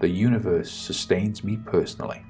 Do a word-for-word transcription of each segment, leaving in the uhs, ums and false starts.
The universe sustains me personally.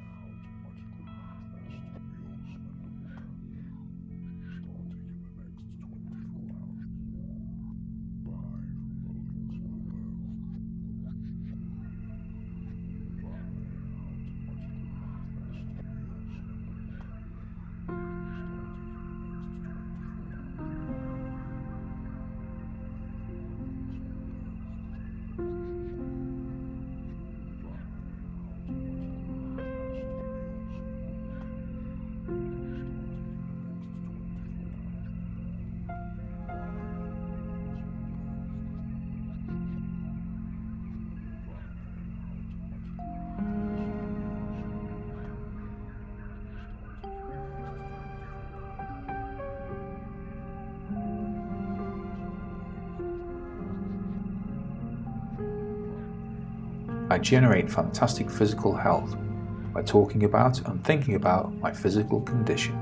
I generate fantastic physical health by talking about and thinking about my physical condition.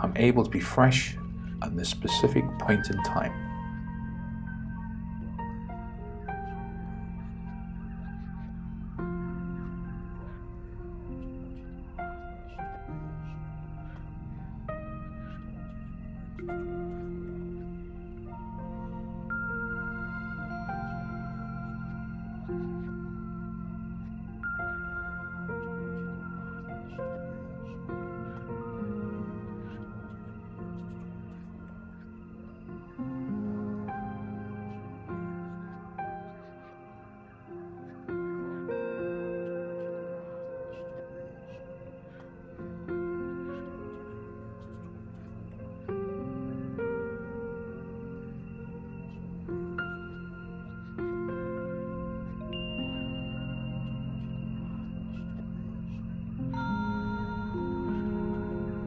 I'm able to be fresh at this specific point in time.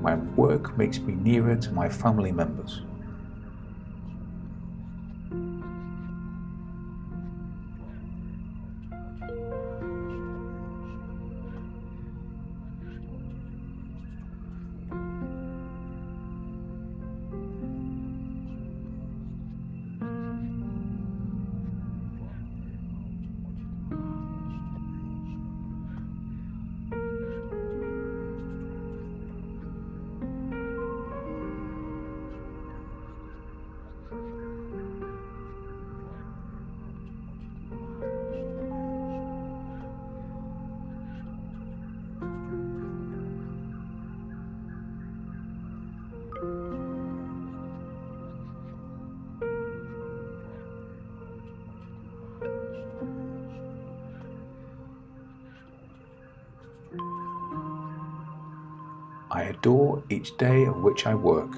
My work makes me nearer to my family members. I adore each day of which I work.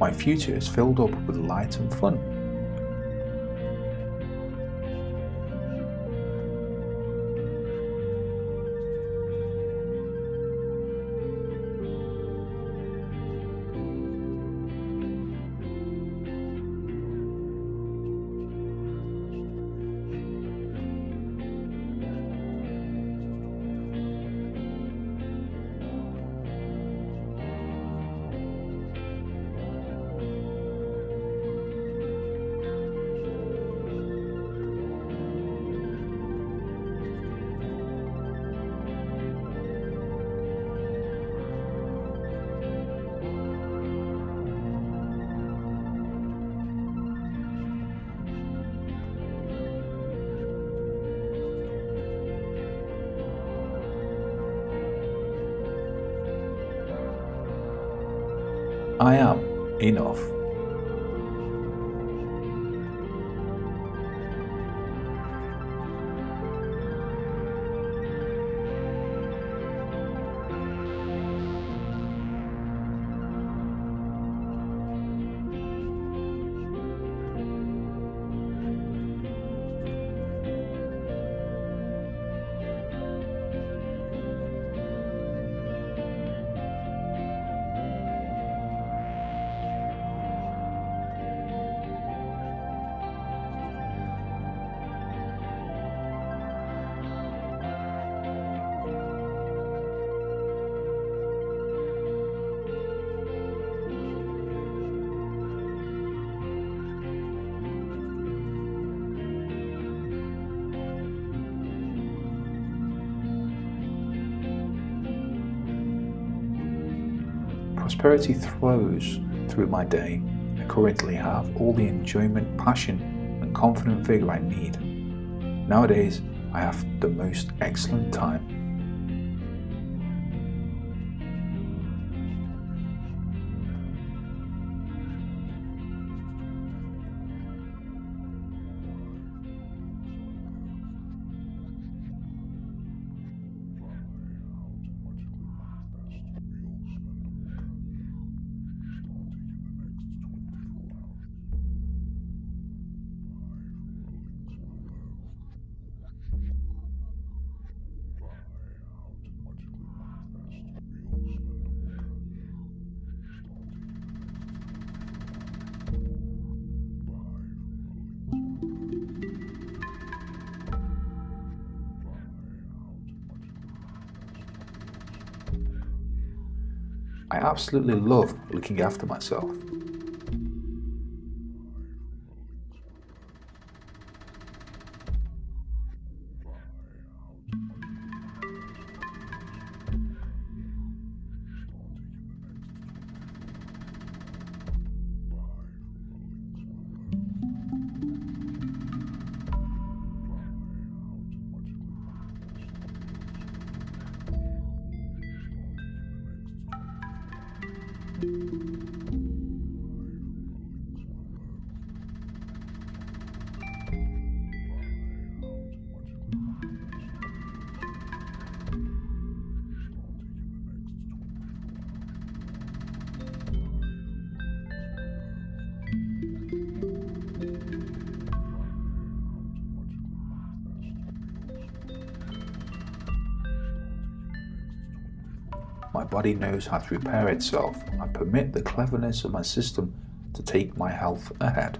My future is filled up with light and fun. I am enough. Prosperity throws through my day, and currently have all the enjoyment, passion, and confident vigor I need. Nowadays, I have the most excellent time. I absolutely love looking after myself. My body knows how to repair itself. I permit the cleverness of my system to take my health ahead.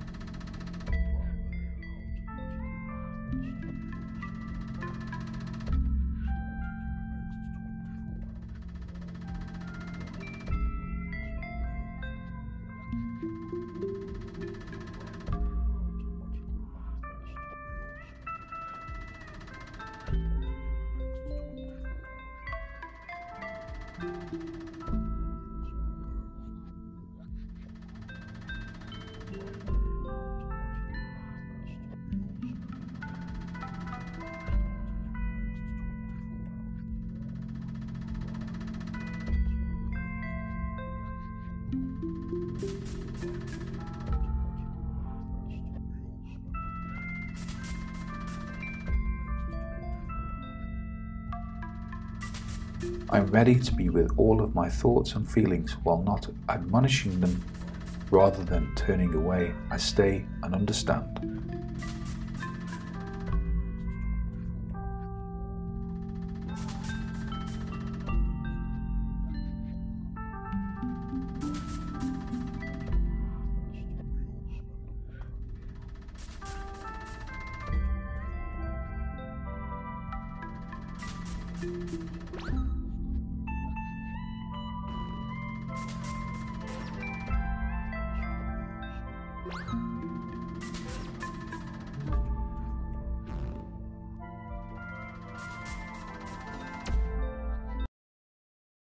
I'm ready to be with all of my thoughts and feelings while not admonishing them. Rather than turning away, I stay and understand. You